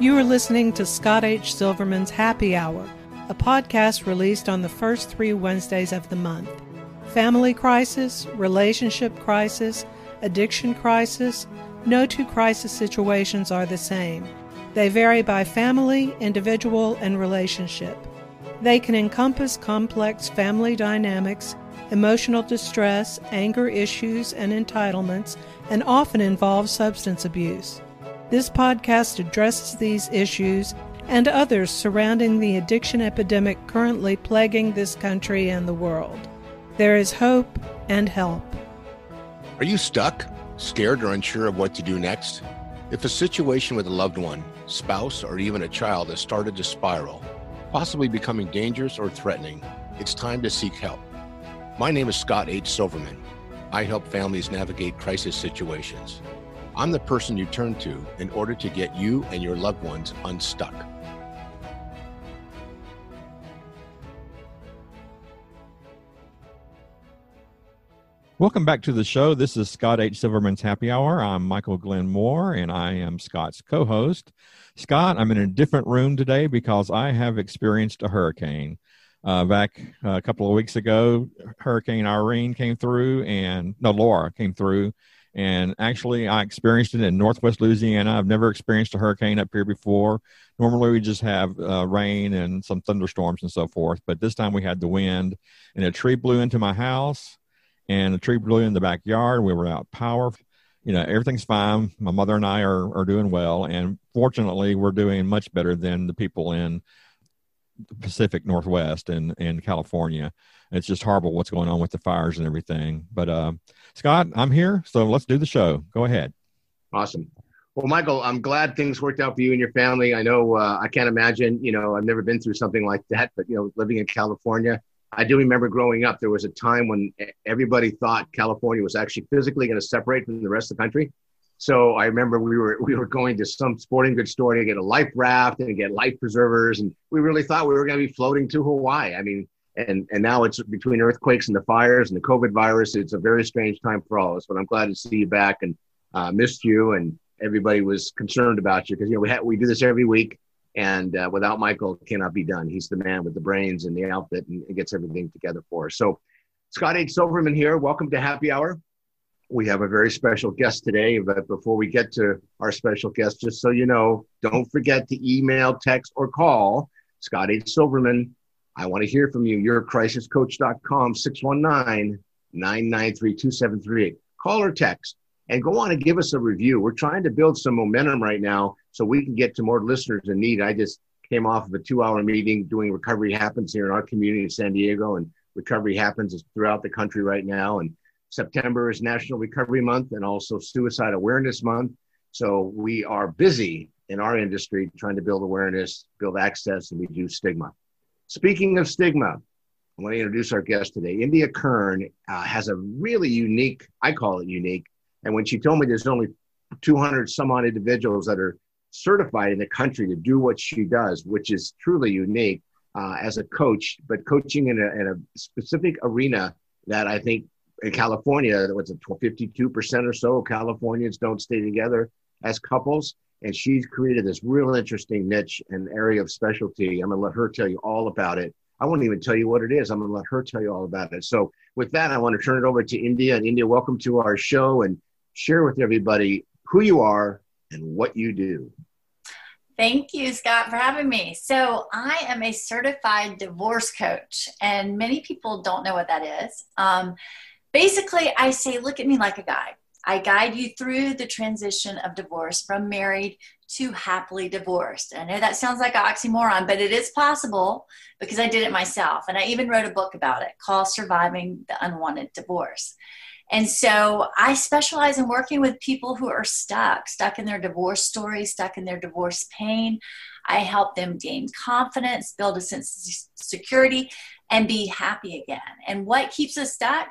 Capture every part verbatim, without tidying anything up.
You are listening to Scott H. Silverman's Happy Hour, a podcast released on the first three Wednesdays of the month. Family crisis, relationship crisis, addiction crisis, no two crisis situations are the same. They vary by family, individual, and relationship. They can encompass complex family dynamics, emotional distress, anger issues, and entitlements, and often involve substance abuse. This podcast addresses these issues and others surrounding the addiction epidemic currently plaguing this country and the world. There is hope and help. Are you stuck, scared, or unsure of what to do next? If a situation with a loved one, spouse, or even a child has started to spiral, possibly becoming dangerous or threatening, it's time to seek help. My name is Scott H. Silverman. I help families navigate crisis situations. I'm the person you turn to in order to get you and your loved ones unstuck. Welcome back to the show. This is Scott H. Silverman's Happy Hour. I'm Michael Glenn Moore, and I am Scott's co-host. Scott, I'm in a different room today because I have experienced a hurricane. Uh, back uh, a couple of weeks ago, Hurricane Irene came through, and no, Laura came through, and actually I experienced it in northwest Louisiana. I've never experienced a hurricane up here before. Normally we just have uh, rain and some thunderstorms and so forth, but this time we had the wind, and a tree blew into my house. And a tree blew in the backyard. We were out power. You know, everything's fine. My mother and I are, are doing well. And fortunately, we're doing much better than the people in the Pacific Northwest and, and California. It's just horrible what's going on with the fires and everything. But uh, Scott, I'm here. So let's do the show. Go ahead. Awesome. Well, Michael, I'm glad things worked out for you and your family. I know uh, I can't imagine, you know, I've never been through something like that, but, you know, living in California, I do remember growing up, there was a time when everybody thought California was actually physically going to separate from the rest of the country. So I remember we were we were going to some sporting goods store to get a life raft and get life preservers. And we really thought we were going to be floating to Hawaii. I mean, and, and now it's between earthquakes and the fires and the COVID virus. It's a very strange time for all of us, but I'm glad to see you back, and uh, missed you. And everybody was concerned about you because, you know, we ha- we do this every week. And uh, without Michael, it cannot be done. He's the man with the brains and the outfit, and, and gets everything together for us. So Scott H. Silverman here. Welcome to Happy Hour. We have a very special guest today, but before we get to our special guest, just so you know, don't forget to email, text, or call Scott H. Silverman. I want to hear from you. your crisis coach dot com, six one nine, nine nine three, two seven three eight. Call or text. And go on and give us a review. We're trying to build some momentum right now so we can get to more listeners in need. I just came off of a two-hour meeting doing Recovery Happens here in our community in San Diego, and Recovery Happens is throughout the country right now. And September is National Recovery Month and also Suicide Awareness Month. So we are busy in our industry trying to build awareness, build access, and reduce stigma. Speaking of stigma, I want to introduce our guest today. India Kern uh, has a really unique, I call it unique, and when she told me there's only two hundred some odd individuals that are certified in the country to do what she does, which is truly unique uh, as a coach, but coaching in a, in a specific arena that I think in California, what's it, fifty-two percent or so of Californians don't stay together as couples. And she's created this real interesting niche and area of specialty. I'm going to let her tell you all about it. I won't even tell you what it is. I'm going to let her tell you all about it. So with that, I want to turn it over to India. And India, welcome to our show. And share with everybody who you are and what you do. Thank you, Scott, for having me. So I am a certified divorce coach, and many people don't know what that is. Um, basically, I say, look at me like a guide. I guide you through the transition of divorce from married to happily divorced. I know that sounds like an oxymoron, but it is possible because I did it myself. And I even wrote a book about it called Surviving the Unwanted Divorce. And so I specialize in working with people who are stuck, stuck in their divorce story, stuck in their divorce pain. I help them gain confidence, build a sense of security, and be happy again. And what keeps us stuck?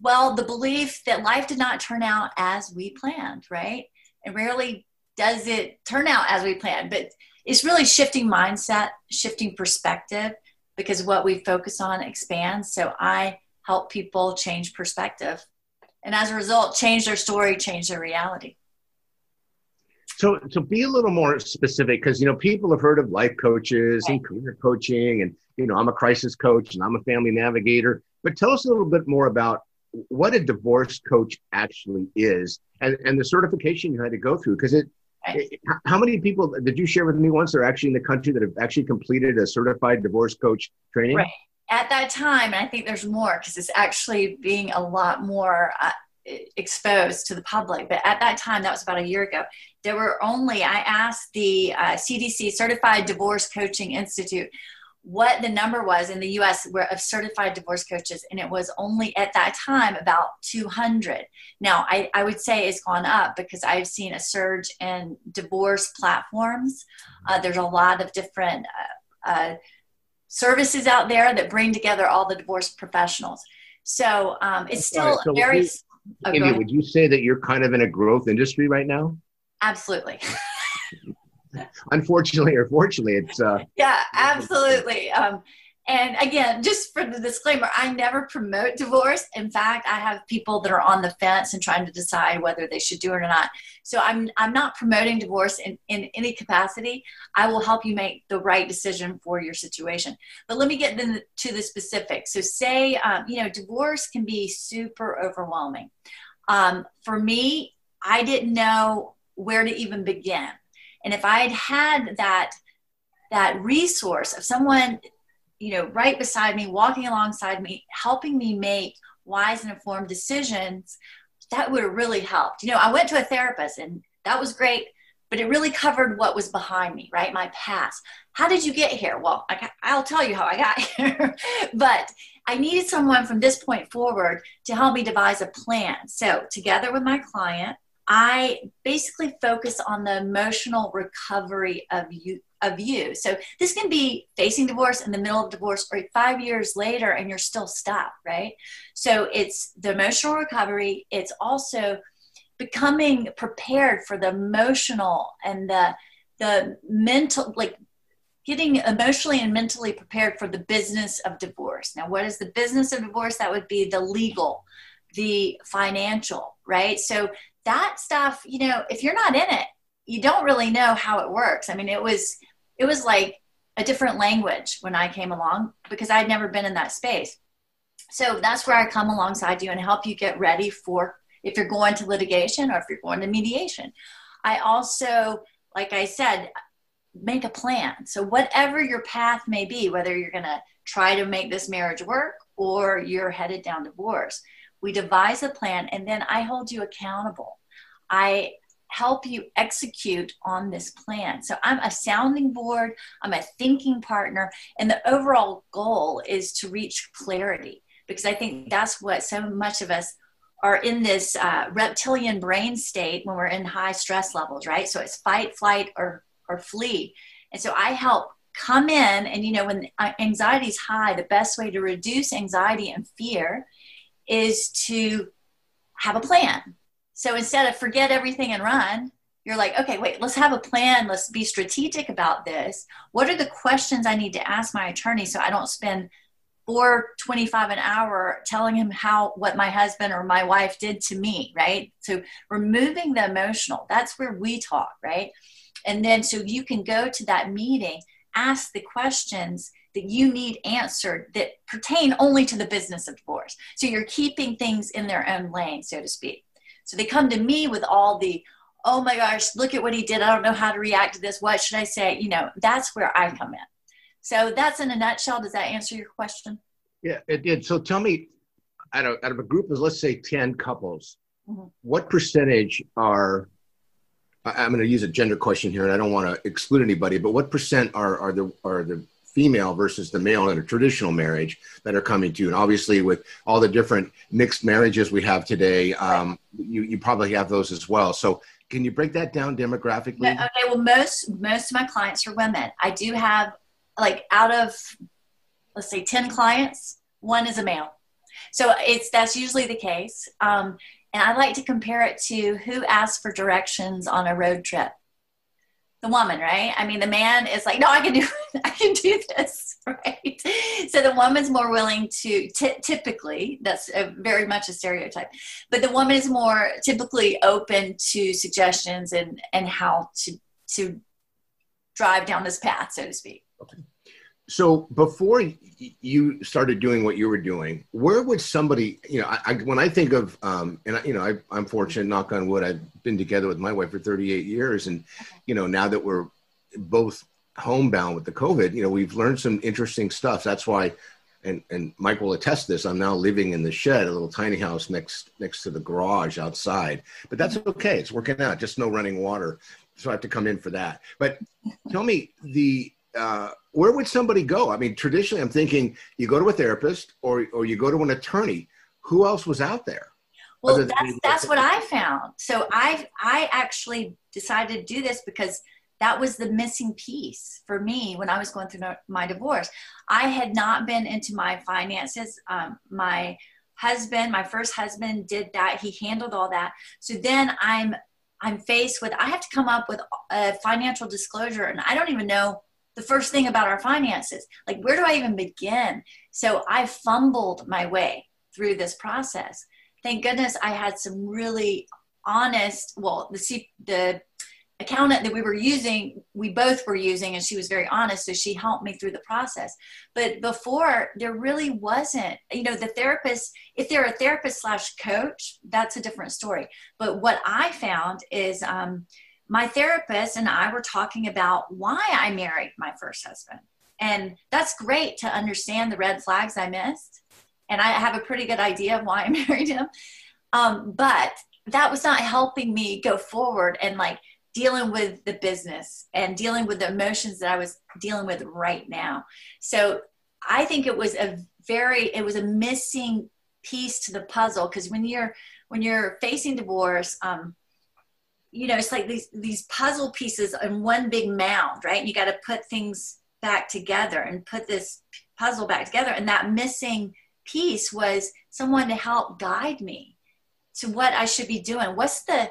Well, the belief that life did not turn out as we planned, right? And rarely does it turn out as we planned, but it's really shifting mindset, shifting perspective, because what we focus on expands. So I help people change perspective. And as a result, change their story, change their reality. So to be a little more specific, because, you know, people have heard of life coaches and career coaching and, you know, I'm a crisis coach and I'm a family navigator. But tell us a little bit more about what a divorce coach actually is and, and the certification you had to go through, because it, it, how many people did you share with me once that are actually in the country that have actually completed a certified divorce coach training? Right. At that time, and I think there's more because it's actually being a lot more uh, exposed to the public. But at that time, that was about a year ago, there were only, I asked the uh, C D C Certified Divorce Coaching Institute what the number was in the U S were of certified divorce coaches. And it was only at that time about two hundred. Now, I, I would say it's gone up because I've seen a surge in divorce platforms. Uh, there's a lot of different uh, uh, services out there that bring together all the divorce professionals. So um, it's still so very... Would you, oh, India, would you say that you're kind of in a growth industry right now? Absolutely. Unfortunately or fortunately, it's uh yeah, absolutely. Um and again, just for the disclaimer, I never promote divorce. In fact, I have people that are on the fence and trying to decide whether they should do it or not. So I'm I'm not promoting divorce in, in any capacity. I will help you make the right decision for your situation. But let me get then to the specifics. So say um, you know, divorce can be super overwhelming. Um, for me, I didn't know where to even begin. And if I had had that, that resource of someone, you know, right beside me, walking alongside me, helping me make wise and informed decisions, that would have really helped. You know, I went to a therapist and that was great, but it really covered what was behind me, right? My past. How did you get here? Well, I, I'll tell you how I got here, but I needed someone from this point forward to help me devise a plan. So together with my client, I basically focus on the emotional recovery of you, of you. So this can be facing divorce, in the middle of divorce, or five years later and you're still stuck, right? So it's the emotional recovery. It's also becoming prepared for the emotional and the, the mental, like getting emotionally and mentally prepared for the business of divorce. Now, what is the business of divorce? That would be the legal, the financial, right? So that stuff, you know, if you're not in it, you don't really know how it works. I mean, it was, it was like a different language when I came along because I'd never been in that space. So that's where I come alongside you and help you get ready for if you're going to litigation or if you're going to mediation. I also, like I said, make a plan. So whatever your path may be, whether you're going to try to make this marriage work or you're headed down divorce, we devise a plan and then I hold you accountable. I help you execute on this plan. So I'm a sounding board, I'm a thinking partner, and the overall goal is to reach clarity, because I think that's what so much of us are in this uh, reptilian brain state when we're in high stress levels, right? So it's fight, flight, or, or flee. And so I help come in, and you know, when anxiety is high, the best way to reduce anxiety and fear is to have a plan. So instead of forget everything and run, you're like, okay, wait, let's have a plan. Let's be strategic about this. What are the questions I need to ask my attorney so I don't spend four twenty-five an hour telling him how, what my husband or my wife did to me, right? So removing the emotional, that's where we talk, right? And then so you can go to that meeting, ask the questions that you need answered that pertain only to the business of divorce. So you're keeping things in their own lane, so to speak. So they come to me with all the, oh my gosh, look at what he did. I don't know how to react to this. What should I say? You know, that's where I come in. So that's in a nutshell. Does that answer your question? Yeah, it did. So tell me, out of, out of a group of, let's say, ten couples, mm-hmm. what percentage are, I'm going to use a gender question here and I don't want to exclude anybody, but what percent are, are the, are the, female versus the male in a traditional marriage that are coming to you? And obviously with all the different mixed marriages we have today, um, you, you probably have those as well. So can you break that down demographically? No, okay. Well, most, most of my clients are women. I do have, like, out of, let's say ten clients, one is a male. So it's, that's usually the case. Um, and I like to compare it to who asked for directions on a road trip. the woman, right? I mean, the man is like, no, I can do it. I can do this, right? So the woman's more willing to, t- typically, that's a, very much a stereotype, but the woman is more typically open to suggestions and, and how to, to drive down this path, so to speak. Okay. So before you started doing what you were doing, where would somebody, you know, I, I, when I think of, um, and I, you know, I, I'm fortunate, knock on wood, I've been together with my wife for thirty-eight years. And, you know, now that we're both homebound with the COVID, you know, we've learned some interesting stuff. That's why, and, and Mike will attest this, I'm now living in the shed, a little tiny house next, next to the garage outside, but that's okay. It's working out, just no running water. So I have to come in for that. But tell me the, uh, where would somebody go? I mean, traditionally, I'm thinking you go to a therapist or or you go to an attorney. Who else was out there? Well, that's that's what I found. So I I actually decided to do this because that was the missing piece for me when I was going through my divorce. I had not been into my finances. Um, my husband, my first husband, did that. He handled all that. So then I'm I'm faced with, I have to come up with a financial disclosure, and I don't even know the first thing about our finances. Like, where do I even begin? So I fumbled my way through this process. Thank goodness I had some really honest, well, the C, the accountant that we were using, we both were using, and she was very honest. So she helped me through the process. But before, there really wasn't, you know, the therapist, if they're a therapist slash coach, that's a different story. But what I found is, um, my therapist and I were talking about why I married my first husband. And that's great to understand the red flags I missed. And I have a pretty good idea of why I married him. Um, but that was not helping me go forward and like dealing with the business and dealing with the emotions that I was dealing with right now. So I think it was a very, it was a missing piece to the puzzle. Cause when you're, when you're facing divorce, um, you know, it's like these, these puzzle pieces in one big mound, right? And you got to put things back together and put this puzzle back together. And that missing piece was someone to help guide me to what I should be doing. What's the,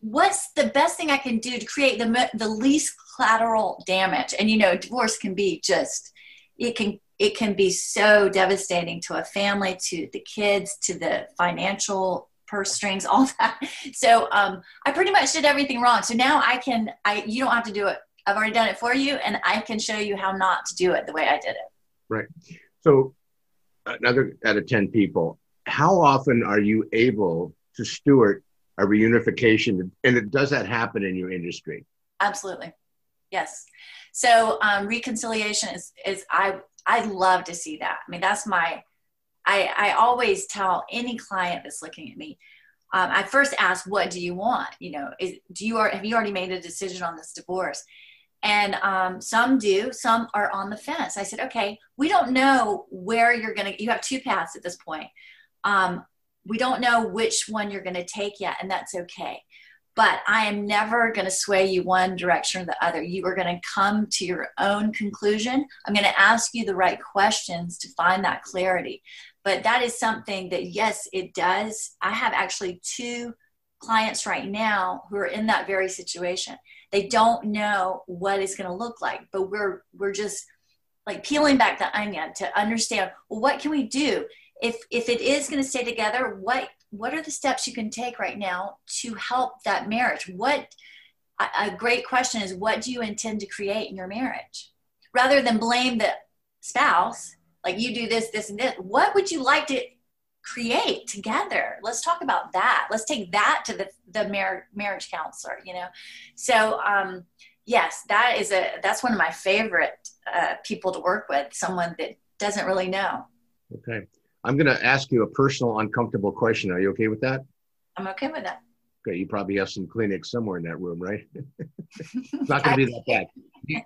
what's the best thing I can do to create the, the least collateral damage? And, you know, divorce can be just, it can, it can be so devastating to a family, to the kids, to the financial purse strings, all that. So um, I pretty much did everything wrong. So now I can, I you don't have to do it. I've already done it for you, and I can show you how not to do it the way I did it. Right. So another out of ten people, how often are you able to steward a reunification? And does that happen in your industry? Absolutely. Yes. So um, reconciliation is, is I, I love to see that. I mean, that's my, I, I always tell any client that's looking at me, um, I first ask, what do you want? You know, is, do you are, have you already made a decision on this divorce? And um, some do, some are on the fence. I said, okay, we don't know where you're going to, you have two paths at this point. Um, we don't know which one you're going to take yet, and that's okay. But I am never going to sway you one direction or the other. You are going to come to your own conclusion. I'm going to ask you the right questions to find that clarity. But that is something that, yes, it does. I have actually two clients right now who are in that very situation. They don't know what it's going to look like, but we're we're just like peeling back the onion to understand, well, what can we do? If if it is going to stay together, what what are the steps you can take right now to help that marriage? What a great question is, what do you intend to create in your marriage? Rather than blame the spouse, like, you do this, this, and this. What would you like to create together? Let's talk about that. Let's take that to the, the mar- marriage counselor, you know? So, um, yes, that is a, that's one of my favorite uh, people to work with, someone that doesn't really know. Okay. I'm going to ask you a personal, uncomfortable question. Are you okay with that? I'm okay with that. Okay. You probably have some Kleenex somewhere in that room, right? It's not going to be that bad.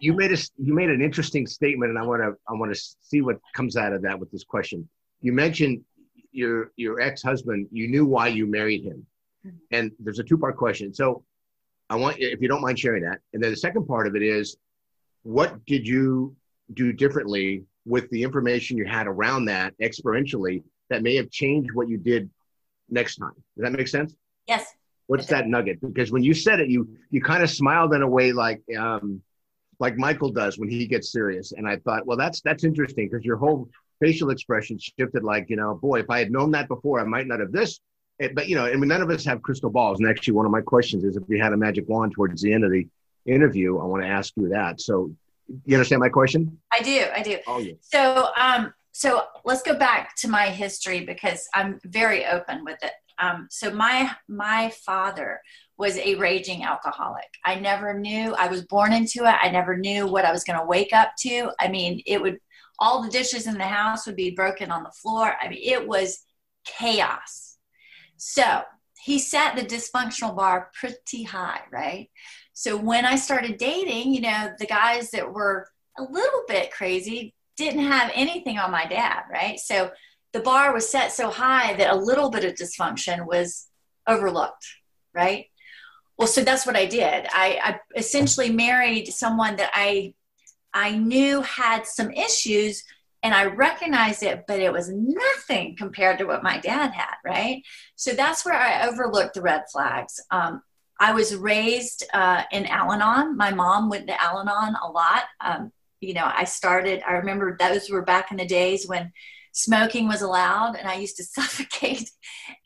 You made a, you made an interesting statement, and I want to I want to see what comes out of that with this question. You mentioned your your ex-husband. You knew why you married him, and there's a two-part question. So I want, if you don't mind sharing that, and then the second part of it is, what did you do differently with the information you had around that experientially that may have changed what you did next time? Does that make sense? Yes. What's that nugget? Because when you said it, you you kind of smiled in a way like um, like Michael does when he gets serious. And I thought, well, that's that's interesting, because your whole facial expression shifted like, you know, boy, if I had known that before, I might not have this. It, but, you know, and none of us have crystal balls. And actually, one of my questions is, if we had a magic wand towards the end of the interview, I want to ask you that. So you understand my question? I do. I do. Oh, yeah. So, um, so let's go back to my history, because I'm very open with it. Um, so my, my father was a raging alcoholic. I never knew. I was born into it. I never knew what I was going to wake up to. I mean, it would, all the dishes in the house would be broken on the floor. I mean, it was chaos. So he set the dysfunctional bar pretty high, right? So when I started dating, you know, the guys that were a little bit crazy didn't have anything on my dad, right? So the bar was set so high that a little bit of dysfunction was overlooked, right? Well, so that's what I did. I, I essentially married someone that I I knew had some issues, and I recognized it, but it was nothing compared to what my dad had, right? So that's where I overlooked the red flags. Um, I was raised uh, in Al-Anon. My mom went to Al-Anon a lot. Um, you know, I started, I remember those were back in the days when smoking was allowed, and I used to suffocate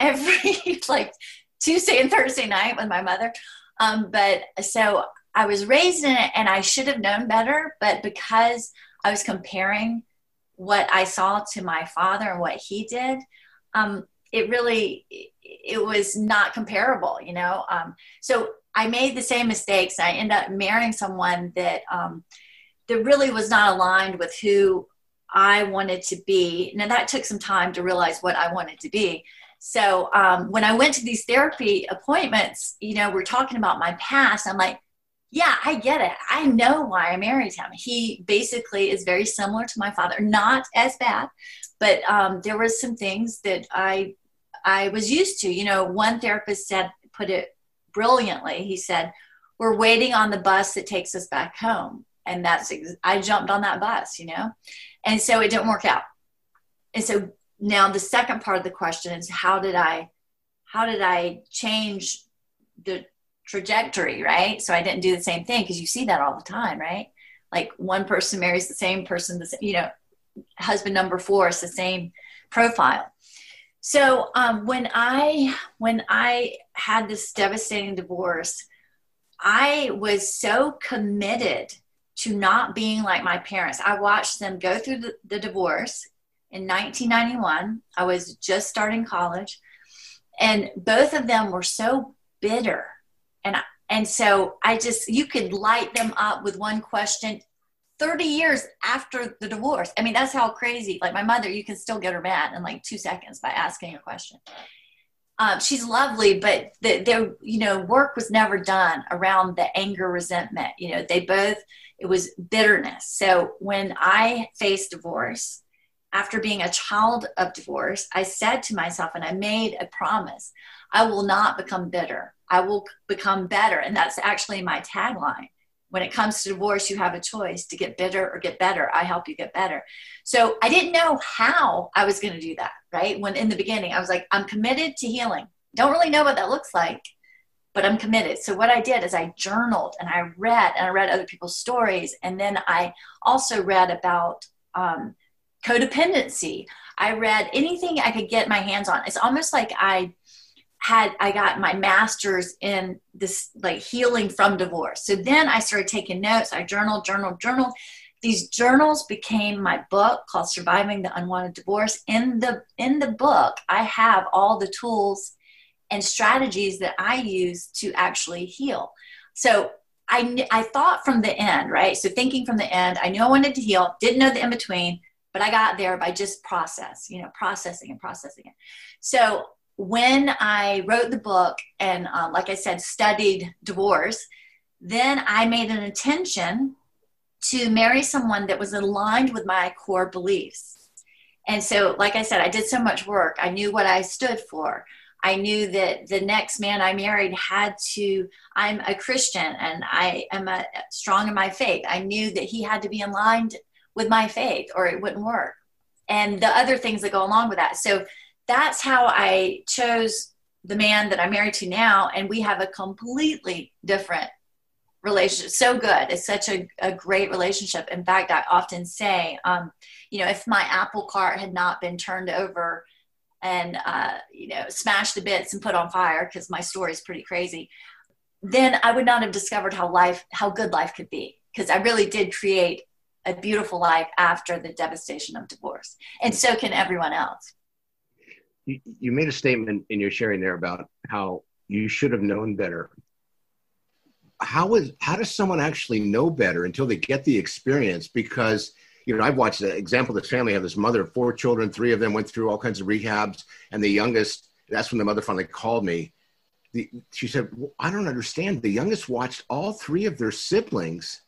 every like Tuesday and Thursday night with my mother. Um, but so I was raised in it, and I should have known better, but because I was comparing what I saw to my father and what he did, um, it really, it was not comparable, you know? Um, so I made the same mistakes. I ended up marrying someone that, um, that really was not aligned with who I wanted to be. Now that took some time to realize what I wanted to be. So um, when I went to these therapy appointments, you know, we're talking about my past. I'm like, yeah, I get it. I know why I married him. He basically is very similar to my father, not as bad, but um, there were some things that I, I was used to. You know, one therapist said, put it brilliantly. He said, we're waiting on the bus that takes us back home. And that's, ex- I jumped on that bus, you know? And so it didn't work out. And so now the second part of the question is, how did I, how did I change the trajectory, right? So I didn't do the same thing, because you see that all the time, right? Like one person marries the same person, the same, you know, husband number four is the same profile. So um, when I, when I had this devastating divorce, I was so committed to not being like my parents. I watched them go through the, the divorce in nineteen ninety-one. I was just starting college, and both of them were so bitter. And, I, and so I just, you could light them up with one question thirty years after the divorce. I mean, that's how crazy, like my mother, you can still get her mad in like two seconds by asking a question. Um, she's lovely, but the, the, you know, work was never done around the anger, resentment. You know, they both, it was bitterness. So when I faced divorce, after being a child of divorce, I said to myself, and I made a promise, I will not become bitter. I will become better. And that's actually my tagline. When it comes to divorce, you have a choice to get bitter or get better. I help you get better. So I didn't know how I was going to do that, right? When in the beginning, I was like, I'm committed to healing. Don't really know what that looks like, but I'm committed. So what I did is I journaled, and I read, and I read other people's stories. And then I also read about um, codependency. I read anything I could get my hands on. It's almost like I had, I got my master's in this, like healing from divorce. So then I started taking notes. I journaled, journaled, journaled. These journals became my book called Surviving the Unwanted Divorce. In the, in the book, I have all the tools and strategies that I use to actually heal. So I, I thought from the end, right? So thinking from the end, I knew I wanted to heal, didn't know the in-between, but I got there by just process, you know, processing and processing it. So when I wrote the book and, uh, like I said, studied divorce, then I made an intention to marry someone that was aligned with my core beliefs. And so, like I said, I did so much work. I knew what I stood for. I knew that the next man I married had to, I'm a Christian and I am a, strong in my faith. I knew that he had to be aligned with my faith or it wouldn't work. And the other things that go along with that. So that's how I chose the man that I'm married to now, and we have a completely different relationship. So good. It's such a, a great relationship. In fact, I often say, um, you know, if my apple cart had not been turned over and, uh, you know, smashed to bits and put on fire, because my story is pretty crazy, then I would not have discovered how life, how good life could be, because I really did create a beautiful life after the devastation of divorce. And so can everyone else. You, you made a statement in your sharing there about how you should have known better. How is, how does someone actually know better until they get the experience? Because, you know, I've watched the example of this family. I have this mother of four children, three of them went through all kinds of rehabs. And the youngest, that's when the mother finally called me. The, she said, well, I don't understand. The youngest watched all three of their siblings,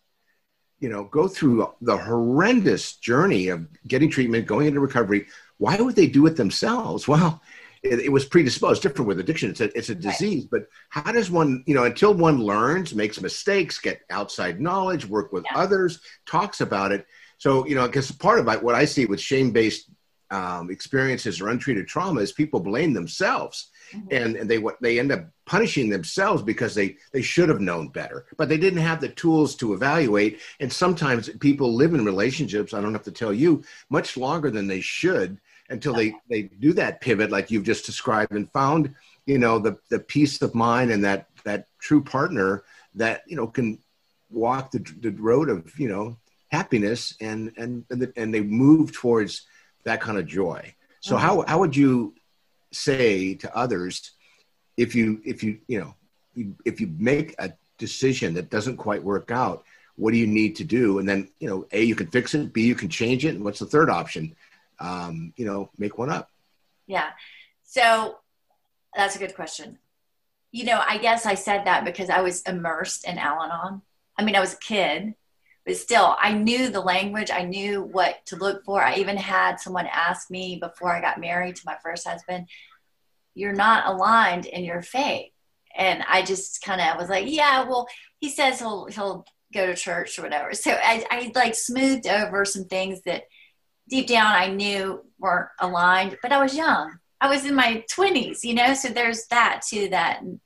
you know, go through the horrendous journey of getting treatment, going into recovery. Why would they do it themselves? Well, it, it was predisposed, different with addiction. It's a, it's a disease, but how does one, you know, until one learns, makes mistakes, get outside knowledge, work with yeah. others, talks about it. So, you know, I guess part of what I see with shame-based um, experiences or untreated trauma is people blame themselves. Mm-hmm. And, and they they end up punishing themselves because they, they should have known better, but they didn't have the tools to evaluate. And sometimes people live in relationships, I don't have to tell you, much longer than they should until okay. they, they do that pivot like you've just described and found, you know, the, the peace of mind and that, that true partner that, you know, can walk the, the road of, you know, happiness and, and, and, the, and they move towards that kind of joy. So mm-hmm. how, how would you say to others, if you, if you, you know, if you make a decision that doesn't quite work out, what do you need to do? And then, you know, A, you can fix it, B, you can change it. And what's the third option? Um, you know, make one up. Yeah. So that's a good question. You know, I guess I said that because I was immersed in Al-Anon. I mean, I was a kid, but still I knew the language. I knew what to look for. I even had someone ask me before I got married to my first husband, you're not aligned in your faith. And I just kind of was like, yeah, well, he says he'll, he'll go to church or whatever. So I, I like smoothed over some things that deep down I knew weren't aligned, but I was young. I was in my twenties, you know, so there's that too, that, you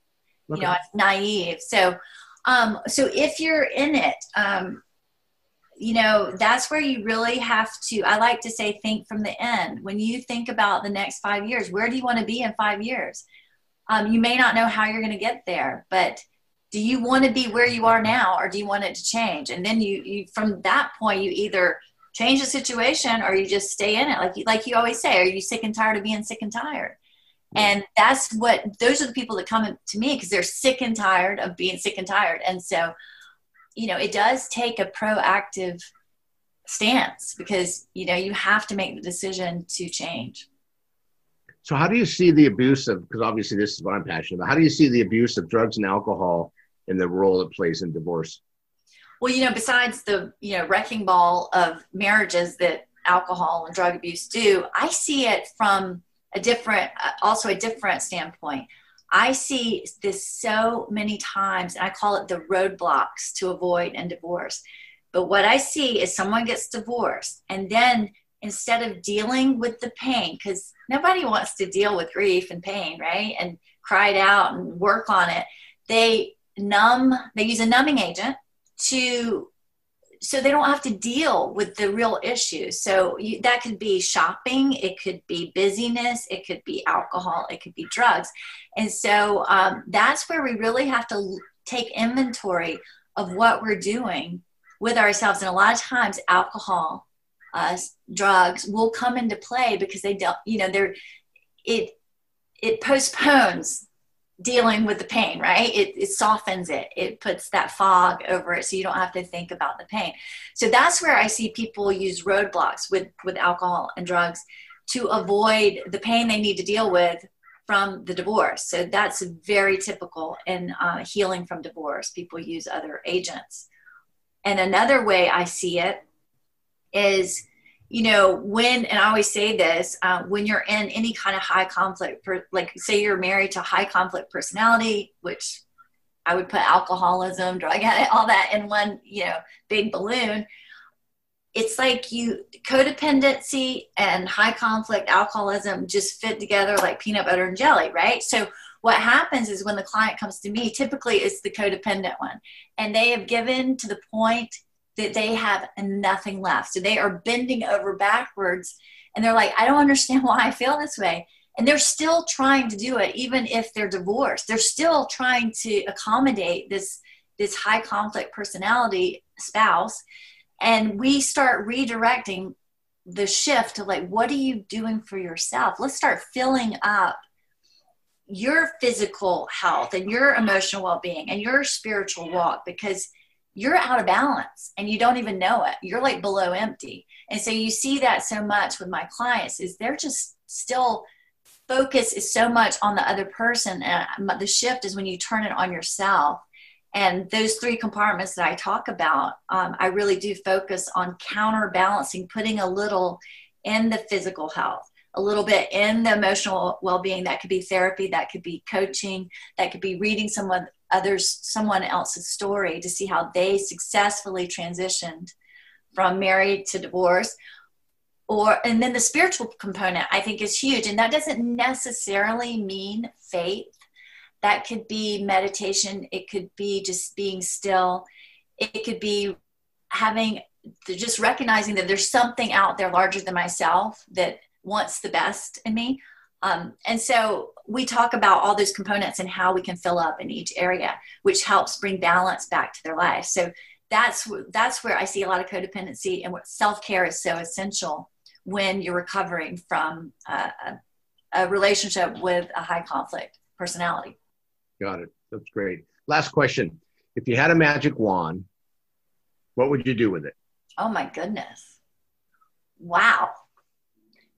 okay. know, it's naive. So, um, so if you're in it, um, you know, that's where you really have to, I like to say, think from the end. When you think about the next five years, where do you want to be in five years? Um, you may not know how you're going to get there, but do you want to be where you are now or do you want it to change? And then you, you from that point, you either change the situation or you just stay in it. Like you, like you always say, are you sick and tired of being sick and tired? And that's what, those are the people that come to me because they're sick and tired of being sick and tired. And so, you know, it does take a proactive stance because, you know, you have to make the decision to change. So how do you see the abuse of, because obviously this is what I'm passionate about, how do you see the abuse of drugs and alcohol and the role it plays in divorce? Well, you know, besides the, you know, wrecking ball of marriages that alcohol and drug abuse do, I see it from a different, also a different standpoint. I see this so many times, and I call it the roadblocks to avoid in divorce. But what I see is someone gets divorced, and then instead of dealing with the pain, because nobody wants to deal with grief and pain, right, and cry it out and work on it, they numb, they use a numbing agent to, so they don't have to deal with the real issue. So you, that could be shopping, it could be busyness, it could be alcohol, it could be drugs. And so um, that's where we really have to take inventory of what we're doing with ourselves. And a lot of times alcohol, uh, drugs will come into play because they don't, you know, they're, it, it postpones dealing with the pain, right? It, it softens it. It puts that fog over it so you don't have to think about the pain. So that's where I see people use roadblocks with, with alcohol and drugs to avoid the pain they need to deal with from the divorce. So that's very typical in uh, healing from divorce. People use other agents. And another way I see it is, you know, when, and I always say this, uh, when you're in any kind of high conflict, per, like say you're married to high conflict personality, which I would put alcoholism, drug addict, all that in one, you know, big balloon. It's like you, codependency and high conflict alcoholism just fit together like peanut butter and jelly, right? So what happens is when the client comes to me, typically it's the codependent one, and they have given to the point that they have nothing left. So they are bending over backwards and they're like, I don't understand why I feel this way. And they're still trying to do it. Even if they're divorced, they're still trying to accommodate this, this high conflict personality spouse. And we start redirecting the shift to like, what are you doing for yourself? Let's start filling up your physical health and your emotional well-being and your spiritual walk, because you're out of balance and you don't even know it. You're like below empty. And so you see that so much with my clients is they're just still focus is so much on the other person. And the shift is when you turn it on yourself. And those three compartments that I talk about, um, I really do focus on counterbalancing, putting a little in the physical health, a little bit in the emotional well-being. That could be therapy, that could be coaching, that could be reading someone others, someone else's story to see how they successfully transitioned from married to divorce. Or, and then the spiritual component I think is huge. And that doesn't necessarily mean faith. That could be meditation. It could be just being still. It could be having, just recognizing that there's something out there larger than myself that wants the best in me. Um, and so we talk about all those components and how we can fill up in each area, which helps bring balance back to their life. So that's, that's where I see a lot of codependency, and what self-care is so essential when you're recovering from a, a relationship with a high conflict personality. Got it. That's great. Last question. If you had a magic wand, what would you do with it? Oh my goodness. Wow.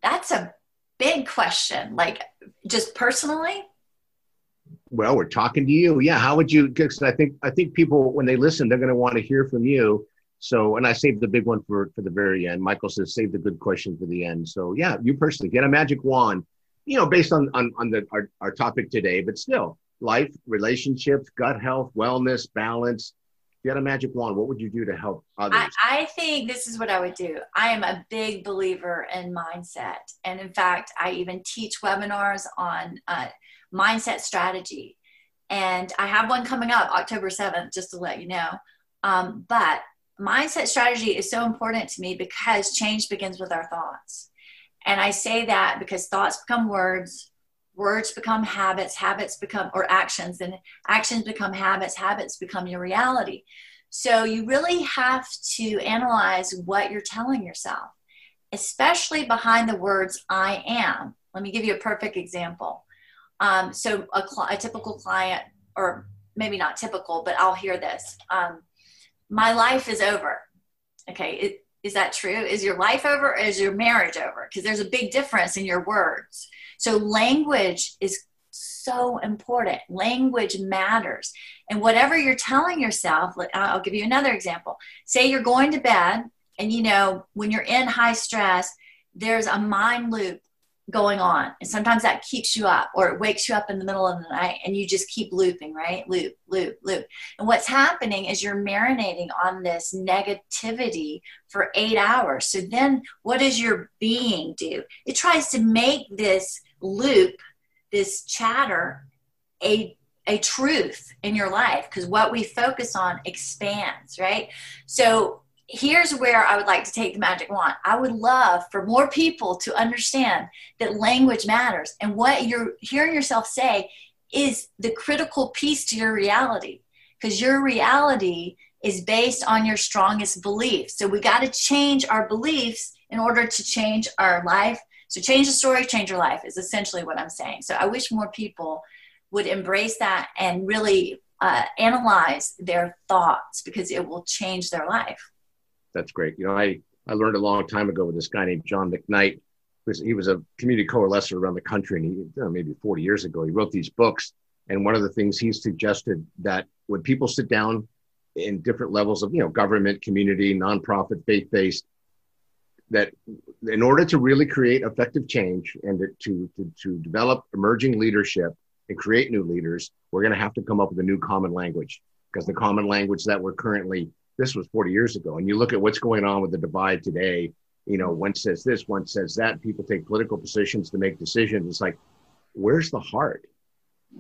That's a big question. Like just personally? Well, we're talking to you. Yeah. How would you, because I think, I think people, when they listen, they're going to want to hear from you. So, and I saved the big one for, for the very end. Michael says, save the good question for the end. So yeah, you personally get a magic wand, you know, based on, on, on the, our, our topic today, but still. Life, relationships, gut health, wellness, balance. If you had a magic wand, what would you do to help others? I, I think this is what I would do. I am a big believer in mindset. And in fact, I even teach webinars on uh, mindset strategy. And I have one coming up October seventh, just to let you know. Um, but mindset strategy is so important to me because change begins with our thoughts. And I say that because thoughts become words. Words become habits, habits become, or actions, and actions become habits, habits become your reality. So you really have to analyze what you're telling yourself, especially behind the words, I am. Let me give you a perfect example. Um, so a, cl- a typical client, or maybe not typical, but I'll hear this. Um, my life is over. Okay, it, is that true? Is your life over, or is your marriage over? Because there's a big difference in your words. So language is so important. Language matters. And whatever you're telling yourself, I'll give you another example. Say you're going to bed and, you know, when you're in high stress, there's a mind loop going on. And sometimes that keeps you up, or it wakes you up in the middle of the night and you just keep looping, right? Loop, loop, loop. And what's happening is you're marinating on this negativity for eight hours. So then what does your being do? It tries to make this loop, this chatter, a a truth in your life, because what we focus on expands, right? So here's where I would like to take the magic wand. I would love for more people to understand that language matters, and what you're hearing yourself say is the critical piece to your reality, because your reality is based on your strongest beliefs. So we got to change our beliefs in order to change our life. So change the story, change your life is essentially what I'm saying. So I wish more people would embrace that and really uh, analyze their thoughts, because it will change their life. That's great. You know, I, I learned a long time ago with this guy named John McKnight. He was a community coalescer around the country, and he, you know, maybe forty years ago, he wrote these books. And one of the things he suggested that when people sit down in different levels of, you know, government, community, nonprofit, faith-based, that in order to really create effective change and to, to, to develop emerging leadership and create new leaders, we're going to have to come up with a new common language, because the common language that we're currently, this was forty years ago. And you look at what's going on with the divide today, you know, one says this, one says that, people take political positions to make decisions. It's like, where's the heart?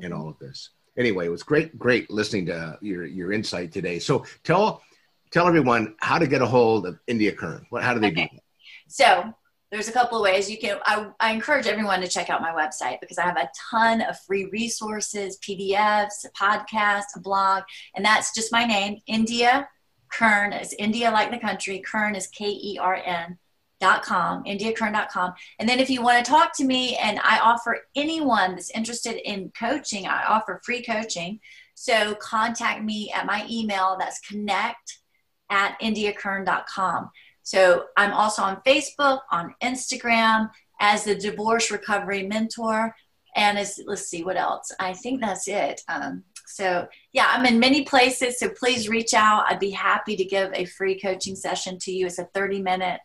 in all of this. Anyway, it was great, great listening to your, your insight today. So tell tell everyone how to get a hold of India Kern. What, how do they okay. do that? So there's a couple of ways you can, I, I encourage everyone to check out my website because I have a ton of free resources, P D Fs, a podcast, a blog, and that's just my name, India Kern. It's India like the country. Kern is K E R N. dot com, India Kern dot com. And then if you want to talk to me, and I offer anyone that's interested in coaching, I offer free coaching. So contact me at my email. That's connect at India Kern dot com. So I'm also on Facebook, on Instagram as the Divorce Recovery Mentor. And as, let's see what else. I think that's it. Um, so yeah, I'm in many places. So please reach out. I'd be happy to give a free coaching session to you. It's a thirty minute.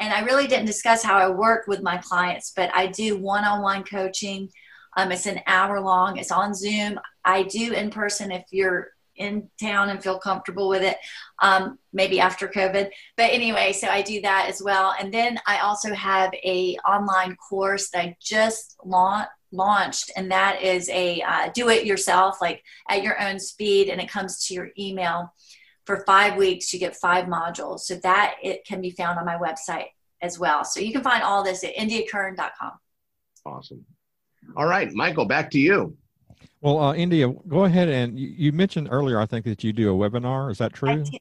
And I really didn't discuss how I work with my clients, but I do one-on-one coaching. Um, it's an hour long. It's on Zoom. I do in person if you're in town and feel comfortable with it, um, maybe after COVID. But anyway, so I do that as well. And then I also have a online course that I just launched. launched and that is a uh, do it yourself, like at your own speed, and it comes to your email. For five weeks, you get five modules. So that it can be found on my website as well. So you can find all this at India Kern dot com. Awesome. All right, Michael, back to you. Well, uh, India, go ahead. And you, you mentioned earlier, I think, that you do a webinar. Is that true? I do.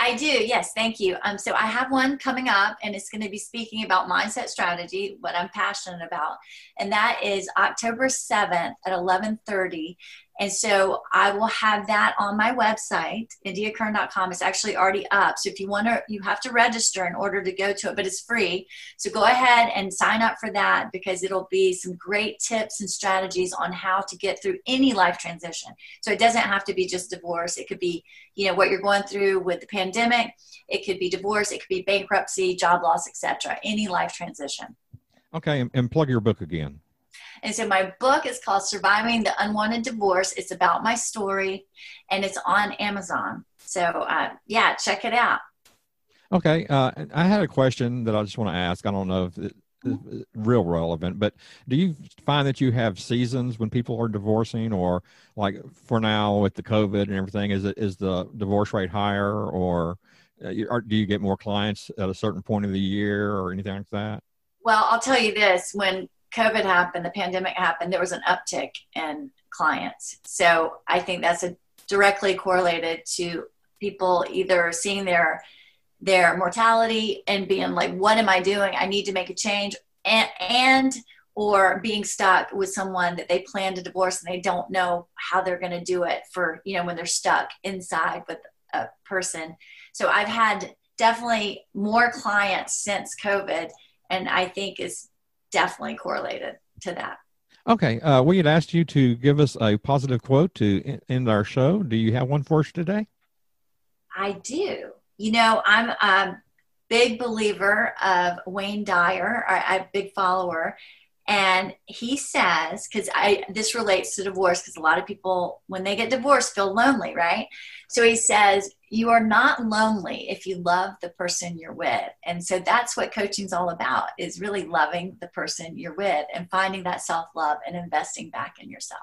I do. Yes. Thank you. Um, so I have one coming up, and it's going to be speaking about mindset strategy, what I'm passionate about. And that is October seventh at eleven thirty. And so I will have that on my website, India Kern dot com. It's actually already up. So if you want to, you have to register in order to go to it, but it's free. So go ahead and sign up for that, because it'll be some great tips and strategies on how to get through any life transition. So it doesn't have to be just divorce. It could be, you know, what you're going through with the pandemic. It could be divorce. It could be bankruptcy, job loss, et cetera, any life transition. Okay. And, and plug your book again. And so my book is called Surviving the Unwanted Divorce. It's about my story, and it's on Amazon. So, uh, yeah, check it out. Okay. Uh, I had a question that I just want to ask. I don't know if it's real relevant, but do you find that you have seasons when people are divorcing, or like for now with the COVID and everything, is it, is the divorce rate higher, or, uh, you, or do you get more clients at a certain point of the year or anything like that? Well, I'll tell you this. When COVID happened, the pandemic happened, there was an uptick in clients. So I think that's a directly correlated to people either seeing their their mortality and being like, what am I doing? I need to make a change, and, and or being stuck with someone that they plan to divorce and they don't know how they're going to do it for, you know, when they're stuck inside with a person. So I've had definitely more clients since COVID, and I think it's definitely correlated to that. Okay. Uh, we had asked you to give us a positive quote to end our show. Do you have one for us today? I do. You know, I'm a big believer of Wayne Dyer, or a big follower. And he says, because I this relates to divorce, because a lot of people, when they get divorced, feel lonely, right? So he says, you are not lonely if you love the person you're with. And so that's what coaching's all about, is really loving the person you're with and finding that self-love and investing back in yourself.